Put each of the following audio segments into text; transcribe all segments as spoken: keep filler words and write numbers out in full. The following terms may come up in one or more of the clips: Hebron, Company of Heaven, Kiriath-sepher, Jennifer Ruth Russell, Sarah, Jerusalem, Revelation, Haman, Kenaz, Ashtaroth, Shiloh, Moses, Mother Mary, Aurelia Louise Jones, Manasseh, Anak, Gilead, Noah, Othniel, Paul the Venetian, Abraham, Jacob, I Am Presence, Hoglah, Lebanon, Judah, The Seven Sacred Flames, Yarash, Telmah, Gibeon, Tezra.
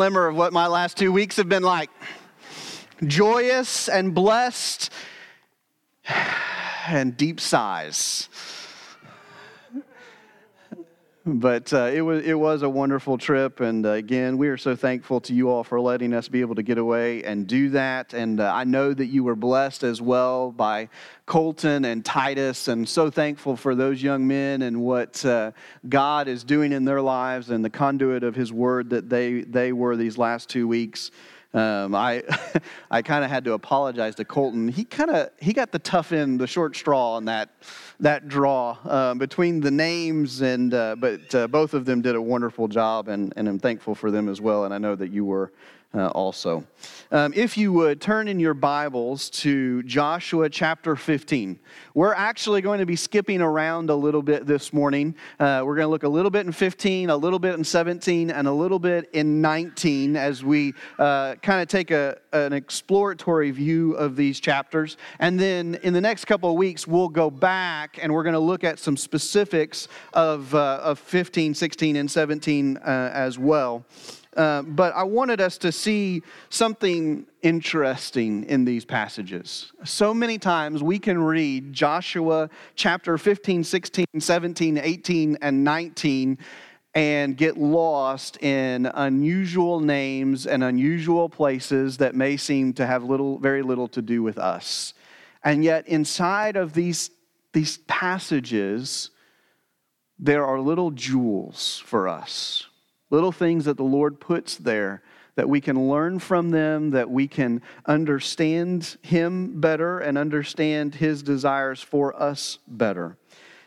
Glimmer of what my last two weeks have been like. Joyous and blessed and deep sighs. But uh, it was it was a wonderful trip, and uh, again, we are so thankful to you all for letting us be able to get away and do that, and uh, I know that you were blessed as well by Colton and Titus, and so thankful for those young men and what uh, God is doing in their lives and the conduit of His Word that they, they were these last two weeks. Um, I I kind of had to apologize to Colton. He kind of he got the tough end, the short straw on that that draw uh, between the names, and uh, but uh, both of them did a wonderful job, and, and I'm thankful for them as well. And I know that you were uh, also. Um, if you would turn in your Bibles to Joshua chapter fifteen, we're actually going to be skipping around a little bit this morning. Uh, we're going to look a little bit in fifteen, a little bit in seventeen, and a little bit in nineteen as we uh, kind of take a, an exploratory view of these chapters. And then in the next couple of weeks, we'll go back and we're going to look at some specifics of, uh, of fifteen, sixteen, and seventeen uh, as well. Uh, but I wanted us to see something interesting in these passages. So many times we can read Joshua chapter fifteen, sixteen, seventeen, eighteen, and nineteen and get lost in unusual names and unusual places that may seem to have little, very little to do with us. And yet inside of these, these passages, there are little jewels for us. Little things that the Lord puts there that we can learn from them, that we can understand Him better and understand His desires for us better.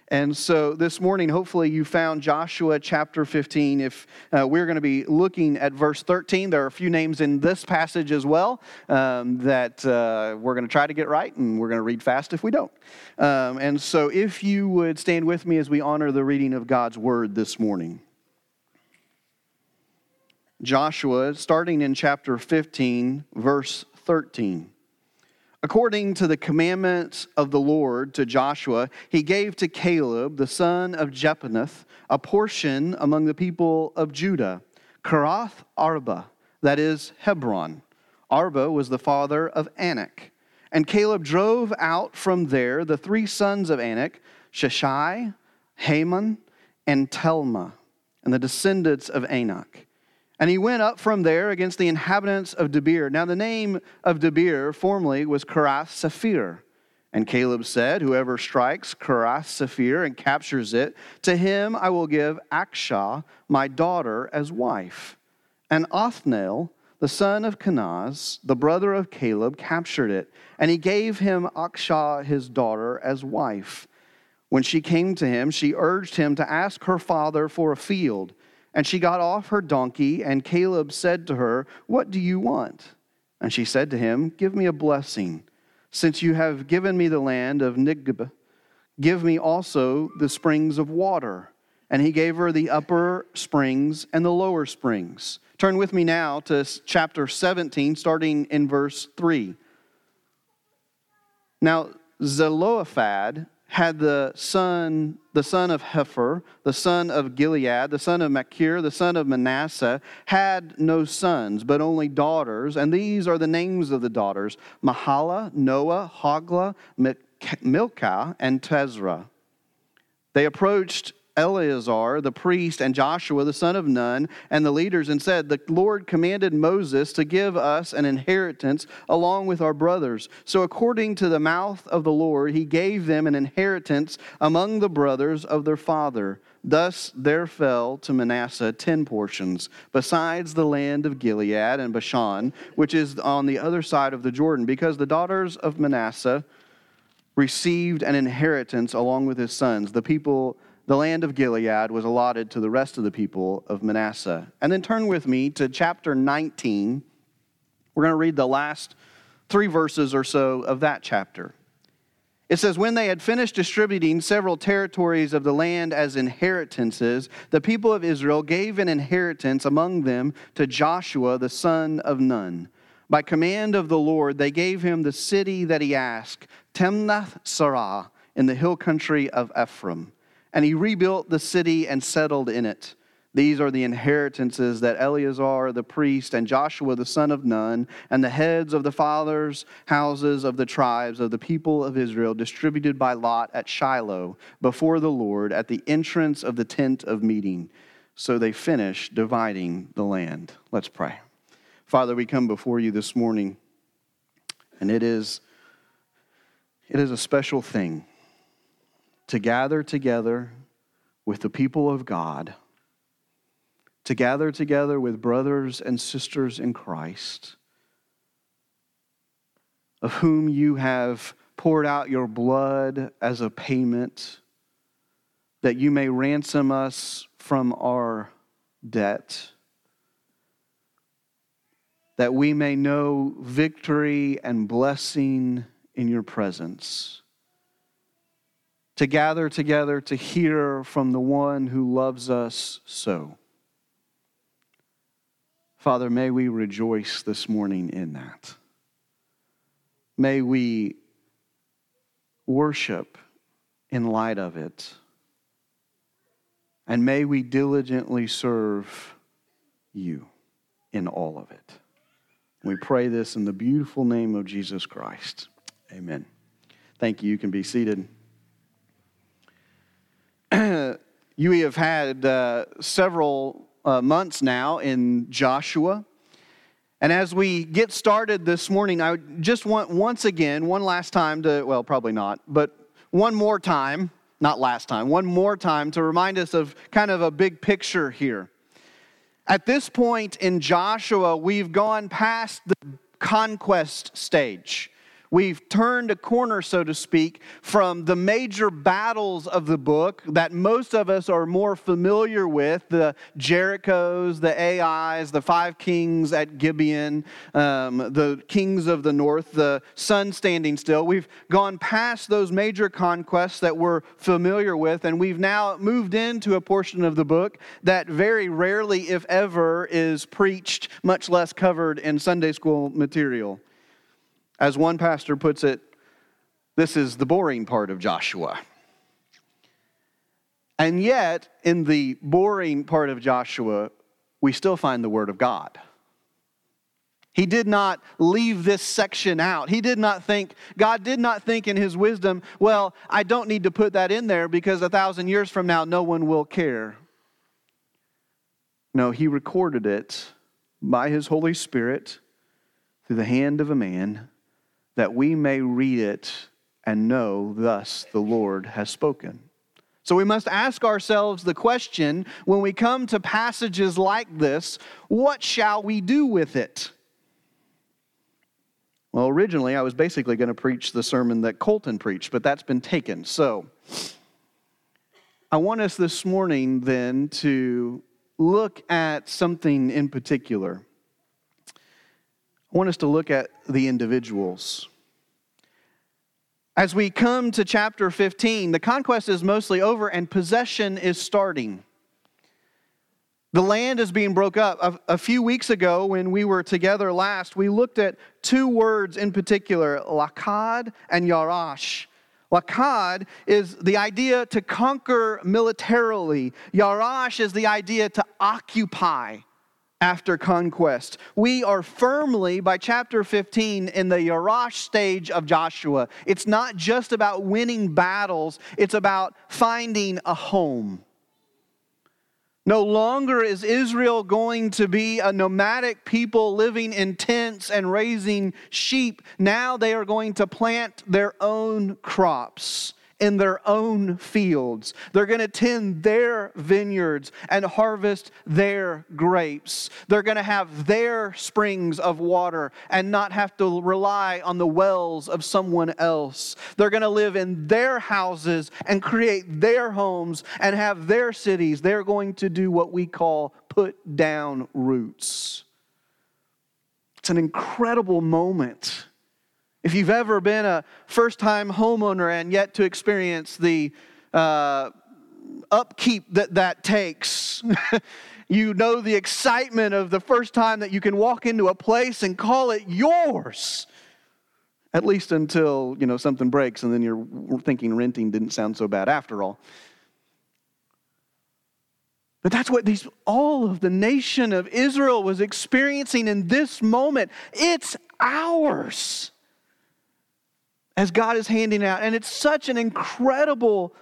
And so this morning, hopefully you found Joshua chapter fifteen. If uh, we're going to be looking at verse thirteen, there are a few names in this passage as well um, that uh, we're going to try to get right, and we're going to read fast if we don't. Um, and so if you would stand with me as we honor the reading of God's Word this morning. Joshua, starting in chapter fifteen, verse thirteen. According to the commandments of the Lord to Joshua, he gave to Caleb, the son of Jephunneh, a portion among the people of Judah, Kiriath Arba, that is Hebron. Arba was the father of Anak. And Caleb drove out from there the three sons of Anak, Sheshai, Haman, and Telmah, and the descendants of Anak. And he went up from there against the inhabitants of Debir. Now the name of Debir formerly was Kiriath-sepher. And Caleb said, whoever strikes Kiriath-sepher and captures it, to him I will give Achsah, my daughter, as wife. And Othniel, the son of Kenaz, the brother of Caleb, captured it. And he gave him Achsah, his daughter, as wife. When she came to him, she urged him to ask her father for a field. And she got off her donkey, and Caleb said to her, what do you want? And she said to him, give me a blessing. Since you have given me the land of Negeb, give me also the springs of water. And he gave her the upper springs and the lower springs. Turn with me now to chapter seventeen, starting in verse three. Now Zelophehad had the son, the son of Hepher, the son of Gilead, the son of Machir, the son of Manasseh, had no sons, but only daughters. And these are the names of the daughters, Mahalah, Noah, Hoglah, Milcah, and Tezra. They approached Eleazar, the priest, and Joshua, the son of Nun, and the leaders, and said, the Lord commanded Moses to give us an inheritance along with our brothers. So according to the mouth of the Lord, he gave them an inheritance among the brothers of their father. Thus there fell to Manasseh ten portions, besides the land of Gilead and Bashan, which is on the other side of the Jordan, because the daughters of Manasseh received an inheritance along with his sons. The people The land of Gilead was allotted to the rest of the people of Manasseh. And then turn with me to chapter nineteen. We're going to read the last three verses or so of that chapter. It says, when they had finished distributing several territories of the land as inheritances, the people of Israel gave an inheritance among them to Joshua, the son of Nun. By command of the Lord, they gave him the city that he asked, Timnath-serah, in the hill country of Ephraim. And he rebuilt the city and settled in it. These are the inheritances that Eleazar the priest and Joshua the son of Nun and the heads of the fathers' houses of the tribes of the people of Israel distributed by lot at Shiloh before the Lord at the entrance of the tent of meeting. So they finished dividing the land. Let's pray. Father, we come before you this morning, and it is it is a special thing to gather together with the people of God, to gather together with brothers and sisters in Christ, of whom you have poured out your blood as a payment, that you may ransom us from our debt, that we may know victory and blessing in your presence, to gather together to hear from the one who loves us so. Father, may we rejoice this morning in that. May we worship in light of it. And may we diligently serve you in all of it. We pray this in the beautiful name of Jesus Christ. Amen. Thank you. You can be seated. You have had uh, several uh, months now in Joshua. And as we get started this morning, I just want once again, one last time to, well, probably not, but one more time, not last time, one more time to remind us of kind of a big picture here. At this point in Joshua, we've gone past the conquest stage. We've turned a corner, so to speak, from the major battles of the book that most of us are more familiar with, the Jerichos, the Ais, the five kings at Gibeon, um, the kings of the north, the sun standing still. We've gone past those major conquests that we're familiar with, and we've now moved into a portion of the book that very rarely, if ever, is preached, much less covered in Sunday school material. As one pastor puts it, this is the boring part of Joshua. And yet, in the boring part of Joshua, we still find the Word of God. He did not leave this section out. He did not think, God did not think in His wisdom, well, I don't need to put that in there because a thousand years from now, no one will care. No, He recorded it by His Holy Spirit through the hand of a man, that we may read it and know, thus the Lord has spoken. So we must ask ourselves the question, when we come to passages like this, what shall we do with it? Well, originally I was basically going to preach the sermon that Colton preached, but that's been taken. So I want us this morning then to look at something in particular. I want us to look at the individuals. As we come to chapter fifteen, the conquest is mostly over and possession is starting. The land is being broke up. A, a few weeks ago when we were together last, we looked at two words in particular, Lakad and Yarash. Lakad is the idea to conquer militarily. Yarash is the idea to occupy. After conquest, we are firmly, by chapter fifteen, in the Yarash stage of Joshua. It's not just about winning battles, it's about finding a home. No longer is Israel going to be a nomadic people living in tents and raising sheep. Now they are going to plant their own crops in their own fields. They're going to tend their vineyards and harvest their grapes. They're going to have their springs of water and not have to rely on the wells of someone else. They're going to live in their houses and create their homes and have their cities. They're going to do what we call put down roots. It's an incredible moment. If you've ever been a first-time homeowner and yet to experience the uh, upkeep that that takes, you know the excitement of the first time that you can walk into a place and call it yours. At least until, you know, something breaks and then you're thinking renting didn't sound so bad after all. But that's what these all of the nation of Israel was experiencing in this moment. It's ours as God is handing out. And it's such an incredible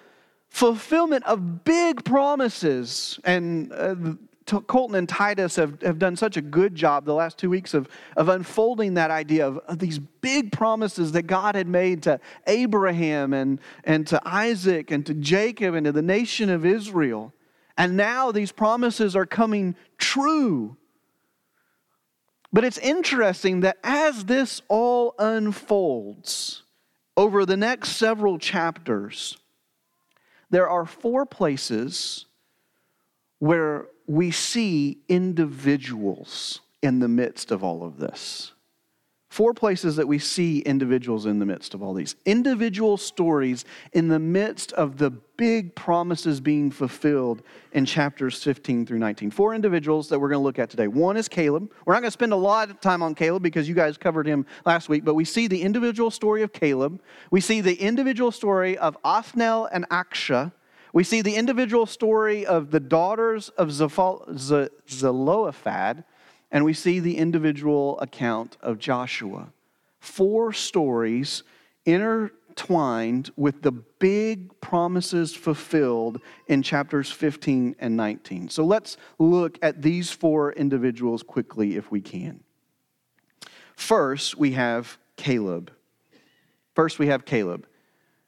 fulfillment of big promises. And uh, Colton and Titus have, have done such a good job the last two weeks of, of unfolding that idea of, of these big promises that God had made to Abraham and, and to Isaac and to Jacob and to the nation of Israel. And now these promises are coming true. But it's interesting that as this all unfolds over the next several chapters, there are four places where we see individuals in the midst of all of this. Four places that we see individuals in the midst of all these. Individual stories in the midst of the big promises being fulfilled in chapters fifteen through nineteen. Four individuals that we're going to look at today. One is Caleb. We're not going to spend a lot of time on Caleb because you guys covered him last week, but we see the individual story of Caleb. We see the individual story of Othniel and Achsah. We see the individual story of the daughters of Zelophehad. And we see the individual account of Joshua. Four stories intertwined with the big promises fulfilled in chapters fifteen and nineteen. So let's look at these four individuals quickly if we can. First, we have Caleb. First, we have Caleb.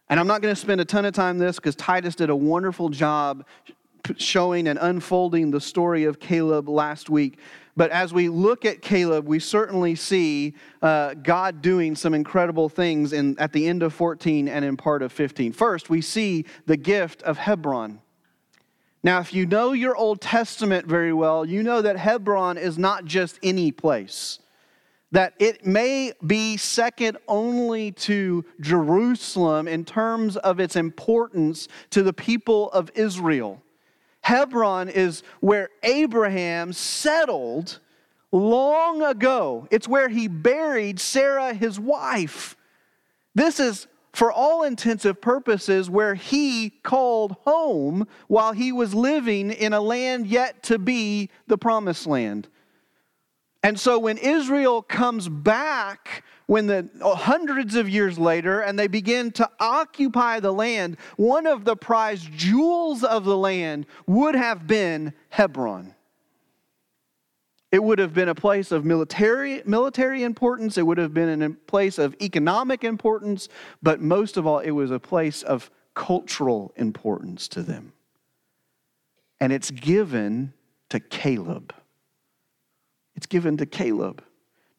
And I'm not going to spend a ton of time on this because Titus did a wonderful job showing and unfolding the story of Caleb last week. But as we look at Caleb, we certainly see uh, God doing some incredible things in at the end of fourteen and in part of fifteen. First, we see the gift of Hebron. Now, if you know your Old Testament very well, you know that Hebron is not just any place. That it may be second only to Jerusalem in terms of its importance to the people of Israel. Hebron is where Abraham settled long ago. It's where he buried Sarah, his wife. This is, for all intensive purposes, where he called home while he was living in a land yet to be the promised land. And so when Israel comes back, when the oh, hundreds of years later, and they begin to occupy the land, one of the prized jewels of the land would have been Hebron. It would have been a place of military, military importance. It would have been a place of economic importance. But most of all, it was a place of cultural importance to them. And it's given to Caleb. It's given to Caleb.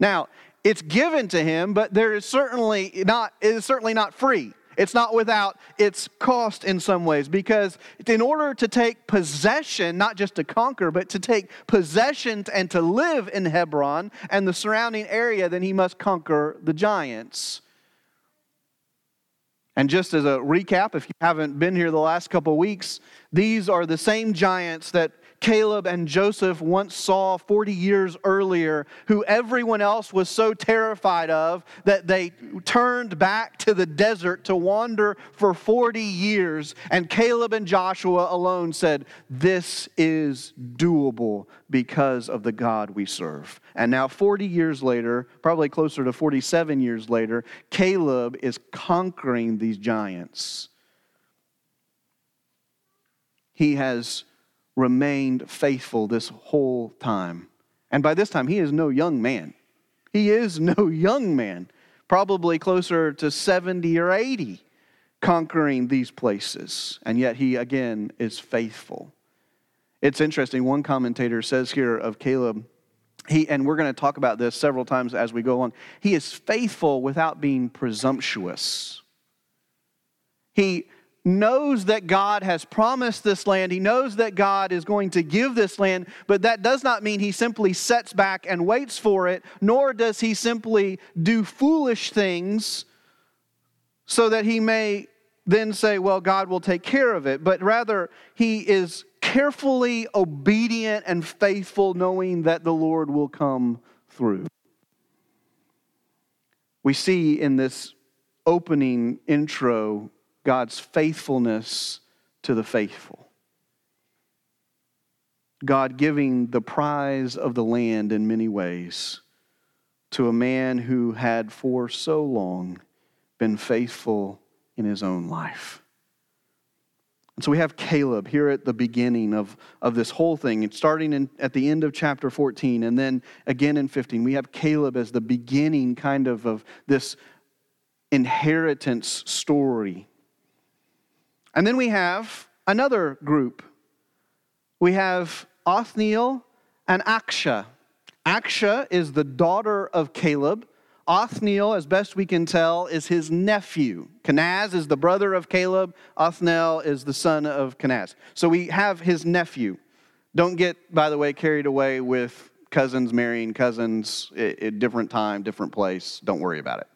Now, it's given to him, but there is certainly not, it is certainly not free. It's not without its cost in some ways, because in order to take possession, not just to conquer, but to take possession and to live in Hebron and the surrounding area, then he must conquer the giants. And just as a recap, if you haven't been here the last couple weeks, these are the same giants that Caleb and Joseph once saw forty years earlier, who everyone else was so terrified of that they turned back to the desert to wander for forty years. And Caleb and Joshua alone said, this is doable because of the God we serve. And now forty years later, probably closer to forty-seven years later, Caleb is conquering these giants. He has remained faithful this whole time. And by this time, he is no young man. He is no young man. Probably closer to seventy or eighty conquering these places. And yet he, again, is faithful. It's interesting. One commentator says here of Caleb, he and we're going to talk about this several times as we go along, he is faithful without being presumptuous. He knows that God has promised this land. He knows that God is going to give this land, but that does not mean he simply sets back and waits for it, nor does he simply do foolish things so that he may then say, well, God will take care of it. But rather, he is carefully obedient and faithful, knowing that the Lord will come through. We see in this opening intro God's faithfulness to the faithful. God giving the prize of the land in many ways to a man who had for so long been faithful in his own life. And so we have Caleb here at the beginning of, of this whole thing. It's starting in, at the end of chapter fourteen and then again in fifteen. We have Caleb as the beginning kind of of this inheritance story. And then we have another group. We have Othniel and Achsah. Achsah is the daughter of Caleb. Othniel, as best we can tell, is his nephew. Kenaz is the brother of Caleb. Othniel is the son of Kenaz. So we have his nephew. Don't get, by the way, carried away with cousins marrying cousins at different time, different place. Don't worry about it.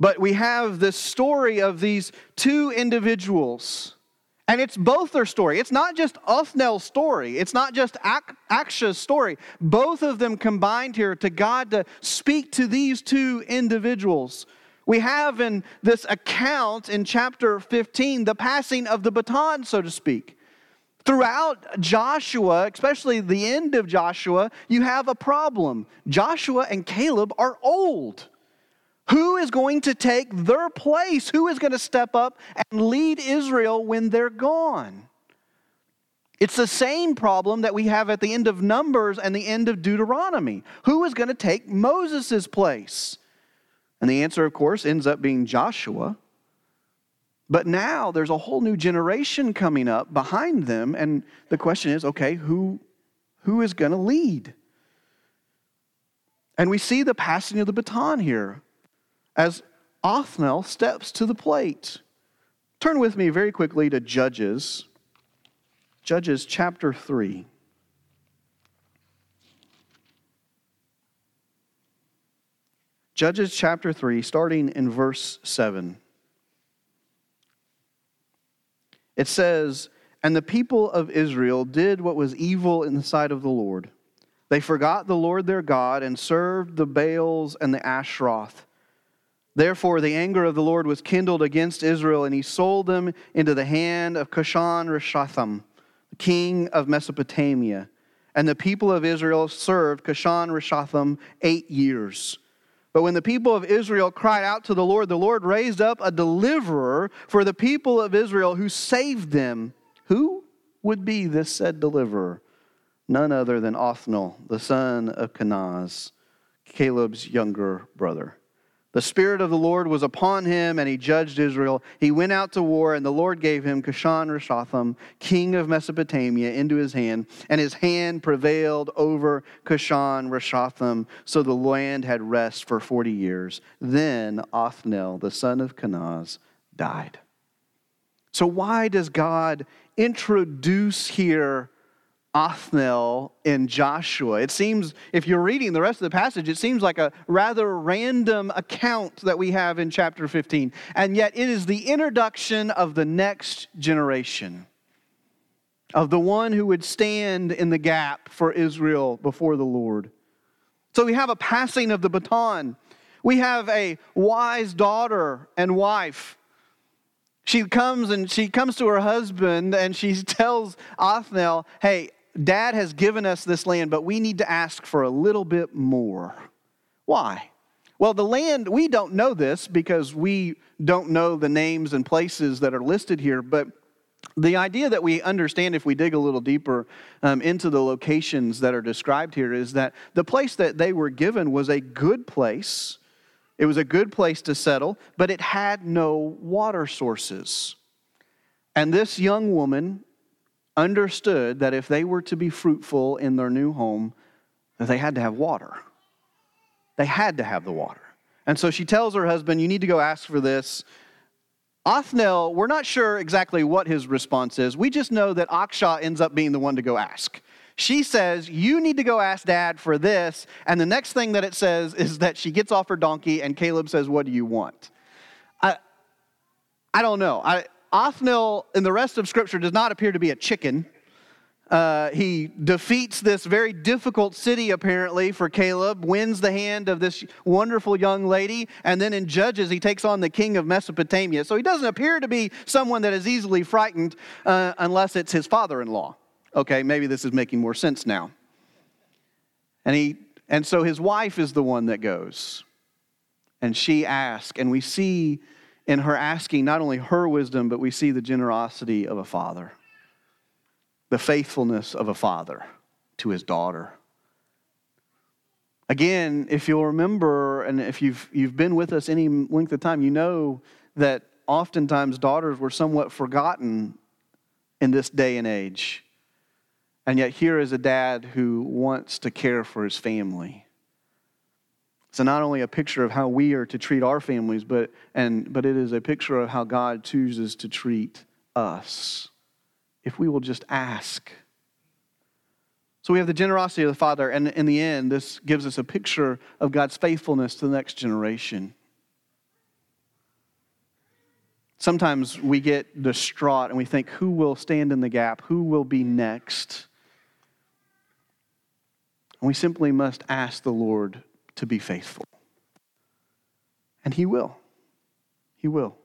But we have this story of these two individuals. And it's both their story. It's not just Othniel's story. It's not just Achshah's story. Both of them combined here to God to speak to these two individuals. We have in this account in chapter fifteen the passing of the baton, so to speak. Throughout Joshua, especially the end of Joshua, you have a problem. Joshua and Caleb are old. Who is going to take their place? Who is going to step up and lead Israel when they're gone? It's the same problem that we have at the end of Numbers and the end of Deuteronomy. Who is going to take Moses' place? And the answer, of course, ends up being Joshua. But now there's a whole new generation coming up behind them. And the question is, okay, who, who is going to lead? And we see the passing of the baton here as Othniel steps to the plate. Turn with me very quickly to Judges. Judges chapter three. Judges chapter three, starting in verse seven. It says, "And the people of Israel did what was evil in the sight of the Lord. They forgot the Lord their God and served the Baals and the Ashtaroth. Therefore, the anger of the Lord was kindled against Israel, and he sold them into the hand of Cushan-Rishathaim, the king of Mesopotamia. And the people of Israel served Cushan-Rishathaim eight years. But when the people of Israel cried out to the Lord, the Lord raised up a deliverer for the people of Israel who saved them." Who would be this said deliverer? None other than Othniel, the son of Kenaz, Caleb's younger brother. The Spirit of the Lord was upon him, and he judged Israel. He went out to war, and the Lord gave him Cushan-Rishathaim, king of Mesopotamia, into his hand. And his hand prevailed over Cushan-Rishathaim, so the land had rest for forty years. Then Othniel, the son of Kenaz, died. So why does God introduce here Othniel in Joshua? It seems, if you're reading the rest of the passage, it seems like a rather random account that we have in chapter fifteen. And yet it is the introduction of the next generation, of the one who would stand in the gap for Israel before the Lord. So we have a passing of the baton. We have a wise daughter and wife. She comes and she comes to her husband and she tells Othniel, "Hey, Dad has given us this land, but we need to ask for a little bit more." Why? Well, the land, we don't know this because we don't know the names and places that are listed here, but the idea that we understand if we dig a little deeper um, into the locations that are described here is that the place that they were given was a good place. It was a good place to settle, but it had no water sources. And this young woman understood that if they were to be fruitful in their new home, that they had to have water. They had to have the water. And so she tells her husband, "You need to go ask for this." Othniel, we're not sure exactly what his response is. We just know that Achsah ends up being the one to go ask. She says, "You need to go ask Dad for this." And the next thing that it says is that she gets off her donkey and Caleb says, "What do you want?" I, I don't know. I, Othniel in the rest of Scripture does not appear to be a chicken. Uh, he defeats this very difficult city, apparently, for Caleb, wins the hand of this wonderful young lady, and then in Judges, he takes on the king of Mesopotamia. So he doesn't appear to be someone that is easily frightened uh, unless it's his father-in-law. okay, maybe this is making more sense now. And he, and so his wife is the one that goes. And she asks, and we see in her asking not only her wisdom, but we see the generosity of a father. The faithfulness of a father to his daughter. Again, if you'll remember, and if you've you've been with us any length of time, you know that oftentimes daughters were somewhat forgotten in this day and age. And yet here is a dad who wants to care for his family. So not only a picture of how we are to treat our families, but and but it is a picture of how God chooses to treat us if we will just ask. So we have the generosity of the Father, and in the end, this gives us a picture of God's faithfulness to the next generation. Sometimes we get distraught and we think, who will stand in the gap? Who will be next? And we simply must ask the Lord to be faithful. And He will. He will.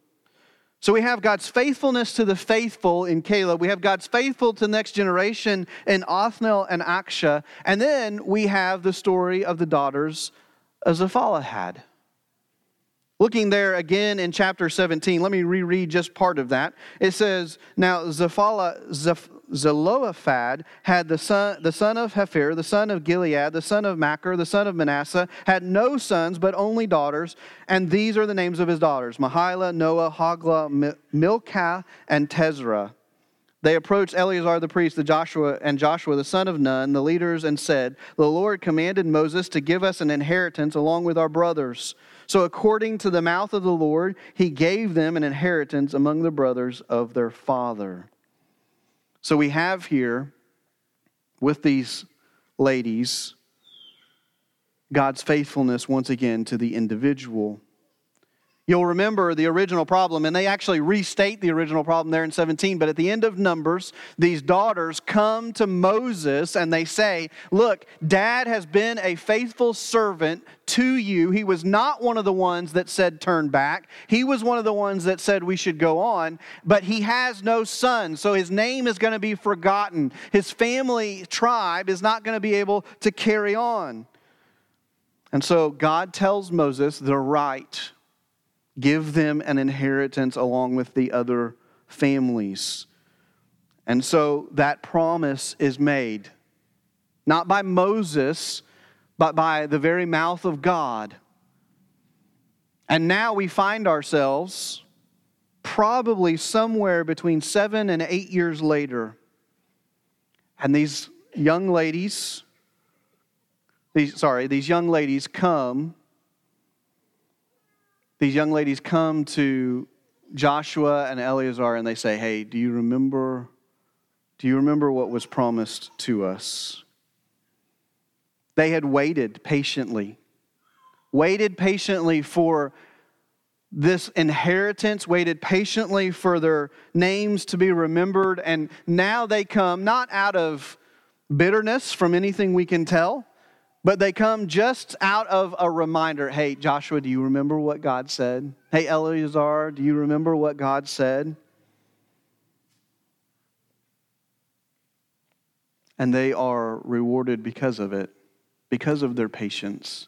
So we have God's faithfulness to the faithful in Caleb. We have God's faithful to the next generation in Othniel and Achsah. And then we have the story of the daughters of Zelophehad. Looking there again in chapter seventeen, let me reread just part of that. It says, now Zelophehad had the son, the son of Hepher, the son of Gilead, the son of Machir, the son of Manasseh, had no sons but only daughters, and these are the names of his daughters, Mahila, Noah, Hoglah, Milcah, and Tezra. They approached Eleazar the priest, the Joshua and Joshua the son of Nun, the leaders, and said, the Lord commanded Moses to give us an inheritance along with our brothers. So according to the mouth of the Lord, he gave them an inheritance among the brothers of their father. So we have here, with these ladies, God's faithfulness once again to the individual. You'll remember the original problem, and they actually restate the original problem there in seventeen, but at the end of Numbers, these daughters come to Moses and they say, look, Dad has been a faithful servant to you. He was not one of the ones that said turn back. He was one of the ones that said we should go on, but he has no son, so his name is going to be forgotten. His family tribe is not going to be able to carry on. And so God tells Moses the right. Give them an inheritance along with the other families. And so that promise is made, not by Moses, but by the very mouth of God. And now we find ourselves probably somewhere between seven and eight years later. And these young ladies, these, sorry, these young ladies come These young ladies come to Joshua and Eleazar and they say, hey, do you remember, do you remember what was promised to us? They had waited patiently, waited patiently for this inheritance, waited patiently for their names to be remembered. And now they come not out of bitterness from anything we can tell, but they come just out of a reminder. Hey, Joshua, do you remember what God said? Hey, Eleazar, do you remember what God said? And they are rewarded because of it, because of their patience,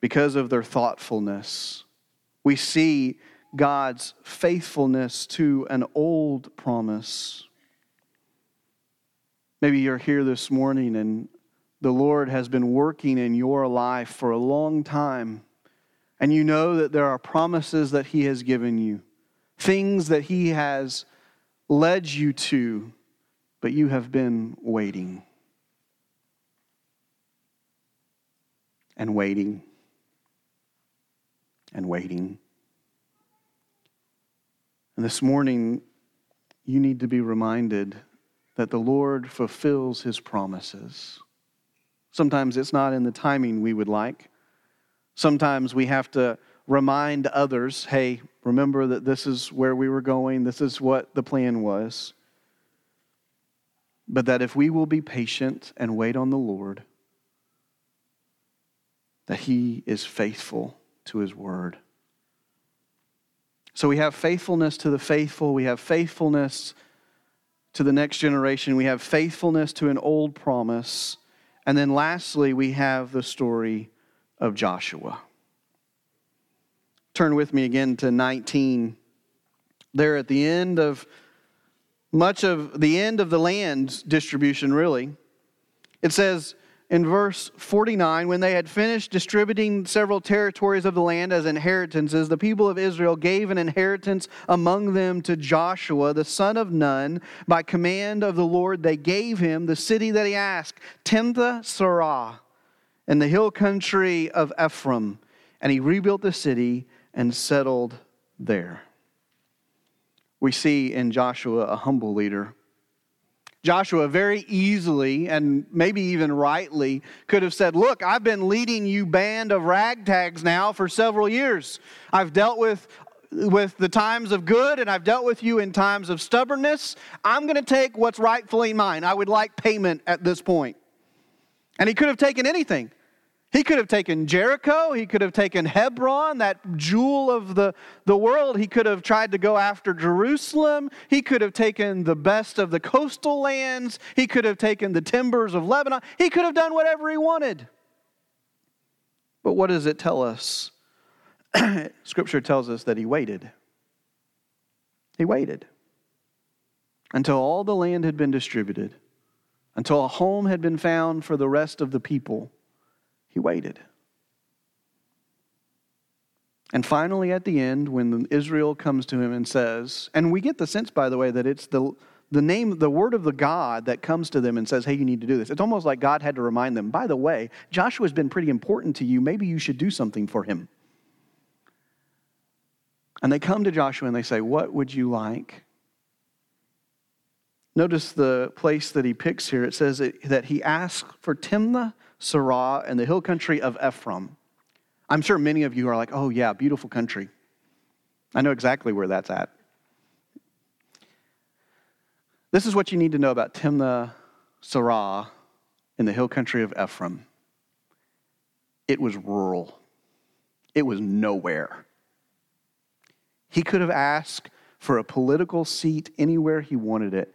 because of their thoughtfulness. We see God's faithfulness to an old promise. Maybe you're here this morning and the Lord has been working in your life for a long time, and you know that there are promises that He has given you, things that He has led you to, but you have been waiting and waiting and waiting. And this morning, you need to be reminded that the Lord fulfills His promises. Sometimes it's not in the timing we would like. Sometimes we have to remind others, hey, remember that this is where we were going. This is what the plan was. But that if we will be patient and wait on the Lord, that He is faithful to His word. So we have faithfulness to the faithful. We have faithfulness to the next generation. We have faithfulness to an old promise. And then lastly, we have the story of Joshua. Turn with me again to nineteen. There at the end of much of the end of the land distribution, really. It says in verse forty-nine, when they had finished distributing several territories of the land as inheritances, the people of Israel gave an inheritance among them to Joshua, the son of Nun. By command of the Lord, they gave him the city that he asked, Timnath-serah, in the hill country of Ephraim. And he rebuilt the city and settled there. We see in Joshua a humble leader. Joshua very easily and maybe even rightly could have said, look, I've been leading you band of ragtags now for several years. I've dealt with, with the times of good and I've dealt with you in times of stubbornness. I'm going to take what's rightfully mine. I would like payment at this point. And he could have taken anything. He could have taken Jericho. He could have taken Hebron, that jewel of the, the world. He could have tried to go after Jerusalem. He could have taken the best of the coastal lands. He could have taken the timbers of Lebanon. He could have done whatever he wanted. But what does it tell us? Scripture tells us that he waited. He waited until all the land had been distributed, until a home had been found for the rest of the people. He waited. And finally at the end, when Israel comes to him and says, and we get the sense, by the way, that it's the, the name, the word of the God that comes to them and says, hey, you need to do this. It's almost like God had to remind them, by the way, Joshua's been pretty important to you. Maybe you should do something for him. And they come to Joshua and they say, what would you like? Notice the place that he picks here. It says that he asked for Timnath Serah and the hill country of Ephraim. I'm sure many of you are like, oh yeah, beautiful country. I know exactly where that's at. This is what you need to know about Timnath-serah in the hill country of Ephraim. It was rural. It was nowhere. He could have asked for a political seat anywhere he wanted it.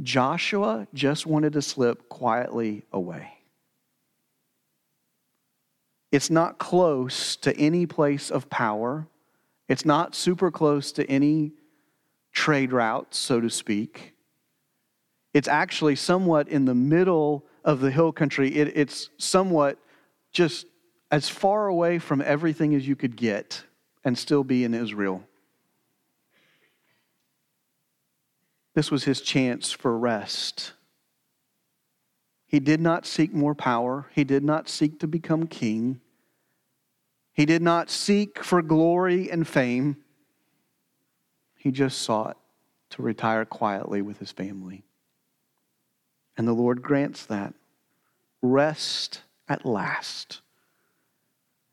Joshua just wanted to slip quietly away. It's not close to any place of power. It's not super close to any trade route, so to speak. It's actually somewhat in the middle of the hill country. It, it's somewhat just as far away from everything as you could get and still be in Israel. This was his chance for rest. He did not seek more power. He did not seek to become king. He did not seek for glory and fame. He just sought to retire quietly with his family. And the Lord grants that. Rest at last.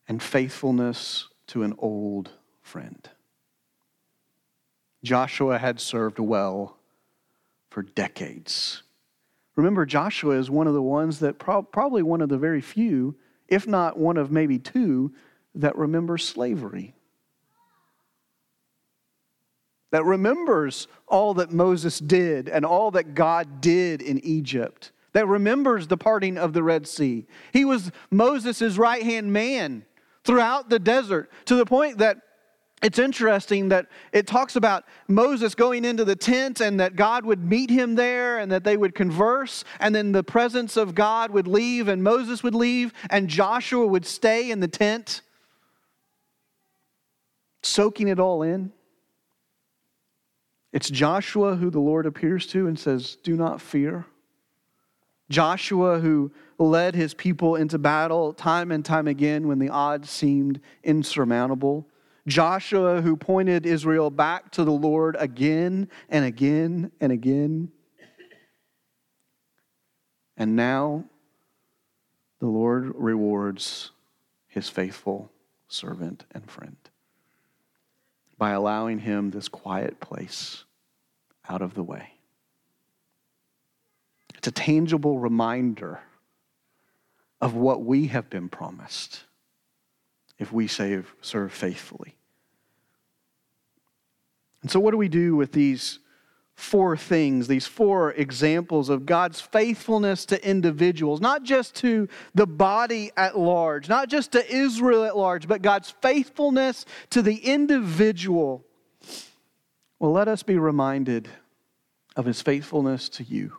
And faithfulness to an old friend. Joshua had served well for decades. Remember, Joshua is one of the ones that pro- probably one of the very few, if not one of maybe two, that remembers slavery. That remembers all that Moses did and all that God did in Egypt. That remembers the parting of the Red Sea. He was Moses' right-hand man throughout the desert, to the point that it's interesting that it talks about Moses going into the tent and that God would meet him there and that they would converse, and then the presence of God would leave and Moses would leave and Joshua would stay in the tent, soaking it all in. It's Joshua who the Lord appears to and says, do not fear. Joshua who led his people into battle time and time again when the odds seemed insurmountable. Joshua, who pointed Israel back to the Lord again and again and again. And now the Lord rewards his faithful servant and friend by allowing him this quiet place out of the way. It's a tangible reminder of what we have been promised if we save, serve faithfully. And so what do we do with these four things, these four examples of God's faithfulness to individuals, not just to the body at large, not just to Israel at large, but God's faithfulness to the individual. Well, let us be reminded of his faithfulness to you,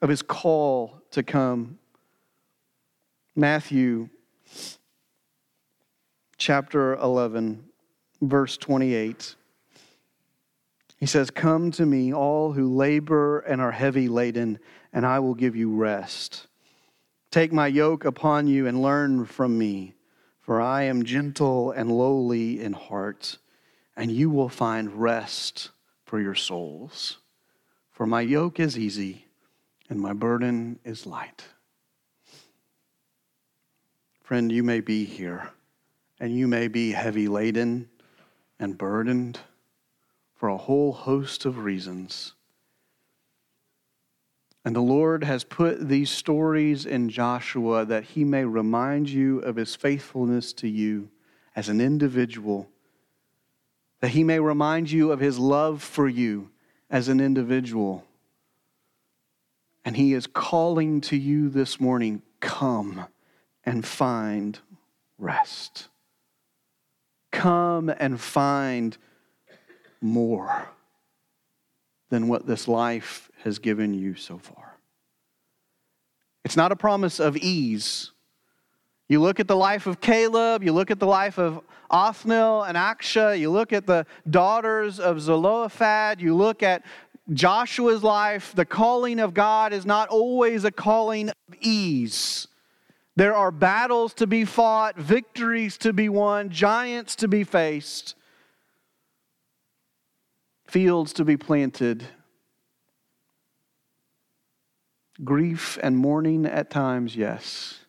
of his call to come. Matthew chapter eleven, verse twenty-eight. He says, "Come to me, all who labor and are heavy laden, and I will give you rest. Take my yoke upon you and learn from me, for I am gentle and lowly in heart, and you will find rest for your souls. For my yoke is easy and my burden is light." Friend, you may be here, and you may be heavy laden and burdened for a whole host of reasons. And the Lord has put these stories in Joshua that he may remind you of his faithfulness to you as an individual, that he may remind you of his love for you as an individual. And he is calling to you this morning, come and find rest. Come and find rest. More than what this life has given you so far. It's not a promise of ease. You look at the life of Caleb, you look at the life of Othniel and Achsah, you look at the daughters of Zelophehad, you look at Joshua's life. The calling of God is not always a calling of ease. There are battles to be fought, victories to be won, giants to be faced, fields to be planted, grief and mourning at times, yes.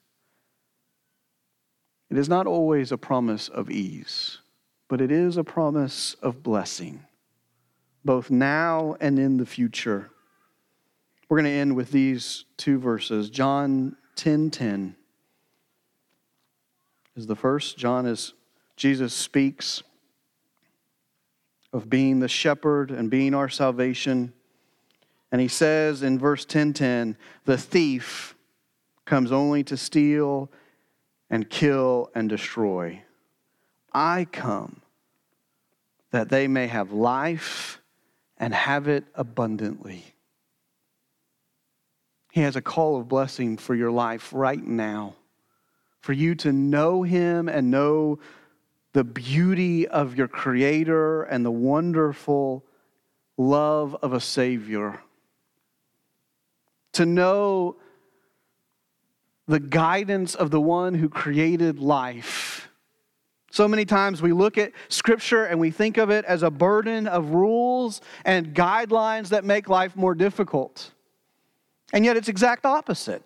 It is not always a promise of ease, but it is a promise of blessing, both now and in the future. We're going to end with these two verses. John ten ten is the first. John is, Jesus speaks of being the shepherd and being our salvation. And he says in verse ten ten, "The thief comes only to steal and kill and destroy. I come that they may have life and have it abundantly." He has a call of blessing for your life right now, for you to know him and know the beauty of your Creator and the wonderful love of a Savior. To know the guidance of the one who created life. So many times we look at Scripture and we think of it as a burden of rules and guidelines that make life more difficult. And yet it's exact opposite.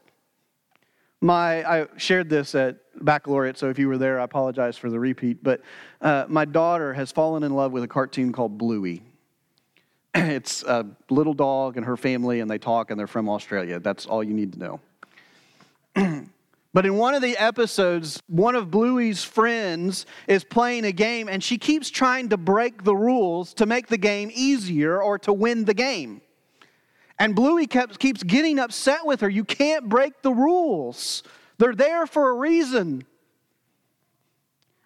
My, I shared this at baccalaureate, so if you were there, I apologize for the repeat. But uh, my daughter has fallen in love with a cartoon called Bluey. It's a little dog and her family, and they talk, and they're from Australia. That's all you need to know. But in one of the episodes, one of Bluey's friends is playing a game, and she keeps trying to break the rules to make the game easier or to win the game. And Bluey kept, keeps getting upset with her. You can't break the rules. They're there for a reason.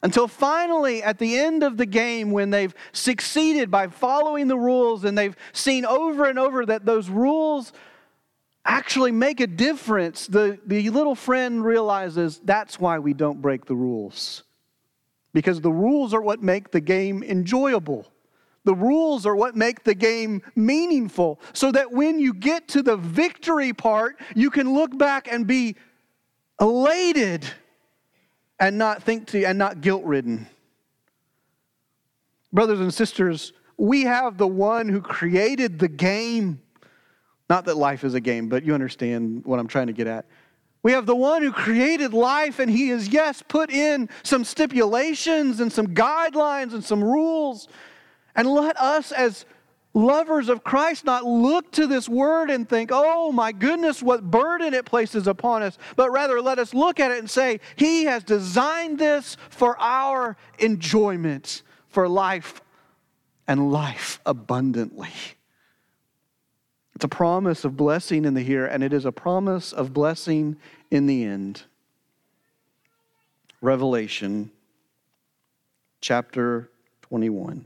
Until finally, at the end of the game, when they've succeeded by following the rules and they've seen over and over that those rules actually make a difference, the, the little friend realizes that's why we don't break the rules. Because the rules are what make the game enjoyable. The rules are what make the game meaningful, so that when you get to the victory part, you can look back and be elated and not think to and not guilt-ridden. Brothers and sisters, we have the one who created the game. Not that life is a game, but you understand what I'm trying to get at. We have the one who created life, and he has, yes, put in some stipulations and some guidelines and some rules. And let us as lovers of Christ not look to this word and think, oh my goodness, what burden it places upon us. But rather let us look at it and say, he has designed this for our enjoyment, for life and life abundantly. It's a promise of blessing in the here, and it is a promise of blessing in the end. Revelation chapter twenty-one.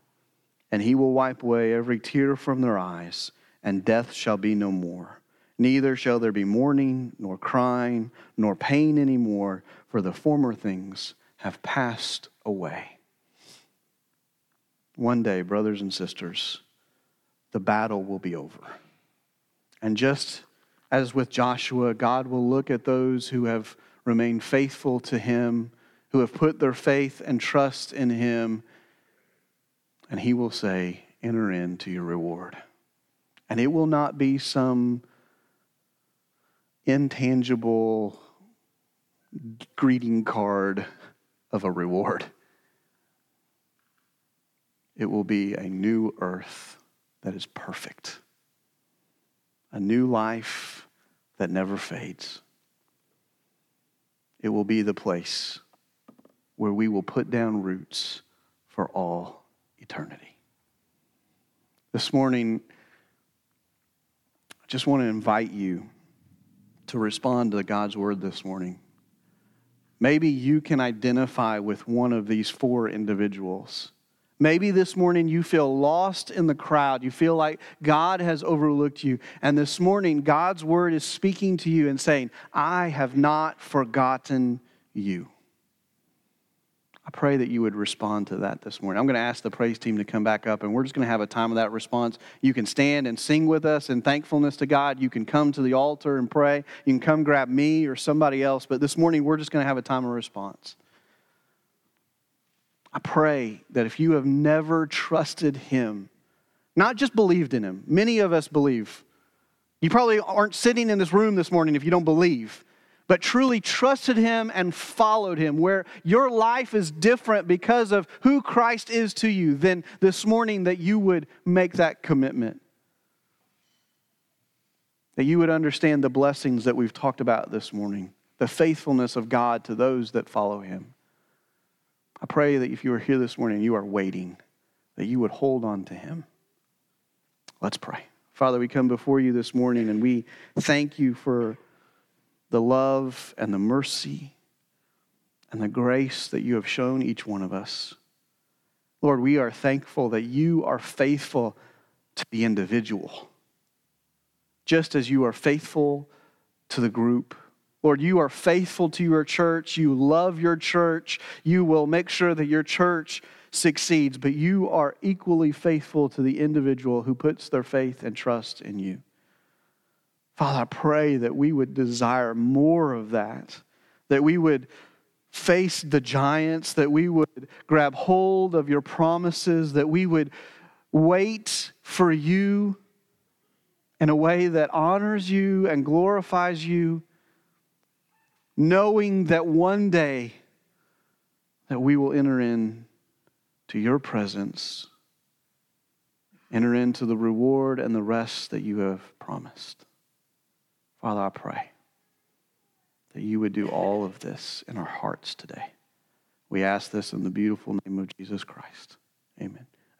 And he will wipe away every tear from their eyes, and death shall be no more. Neither shall there be mourning, nor crying, nor pain anymore, for the former things have passed away." One day, brothers and sisters, the battle will be over. And just as with Joshua, God will look at those who have remained faithful to him, who have put their faith and trust in him, and he will say, "Enter into your reward." And it will not be some intangible greeting card of a reward. It will be a new earth that is perfect, a new life that never fades. It will be the place where we will put down roots for all eternity. This morning, I just want to invite you to respond to God's word this morning. Maybe you can identify with one of these four individuals. Maybe this morning you feel lost in the crowd. You feel like God has overlooked you. And this morning, God's word is speaking to you and saying, "I have not forgotten you." I pray that you would respond to that this morning. I'm going to ask the praise team to come back up, and we're just going to have a time of that response. You can stand and sing with us in thankfulness to God. You can come to the altar and pray. You can come grab me or somebody else, but this morning we're just going to have a time of response. I pray that if you have never trusted him, not just believed in him, many of us believe. You probably aren't sitting in this room this morning if you don't believe, but truly trusted him and followed him, where your life is different because of who Christ is to you, then this morning that you would make that commitment. That you would understand the blessings that we've talked about this morning, the faithfulness of God to those that follow him. I pray that if you are here this morning and you are waiting, that you would hold on to him. Let's pray. Father, we come before you this morning and we thank you for the love and the mercy and the grace that you have shown each one of us. Lord, we are thankful that you are faithful to the individual, just as you are faithful to the group. Lord, you are faithful to your church. You love your church. You will make sure that your church succeeds, but you are equally faithful to the individual who puts their faith and trust in you. Father, I pray that we would desire more of that, that we would face the giants, that we would grab hold of your promises, that we would wait for you in a way that honors you and glorifies you, knowing that one day that we will enter in to your presence, enter into the reward and the rest that you have promised. Father, I pray that you would do all of this in our hearts today. We ask this in the beautiful name of Jesus Christ. Amen.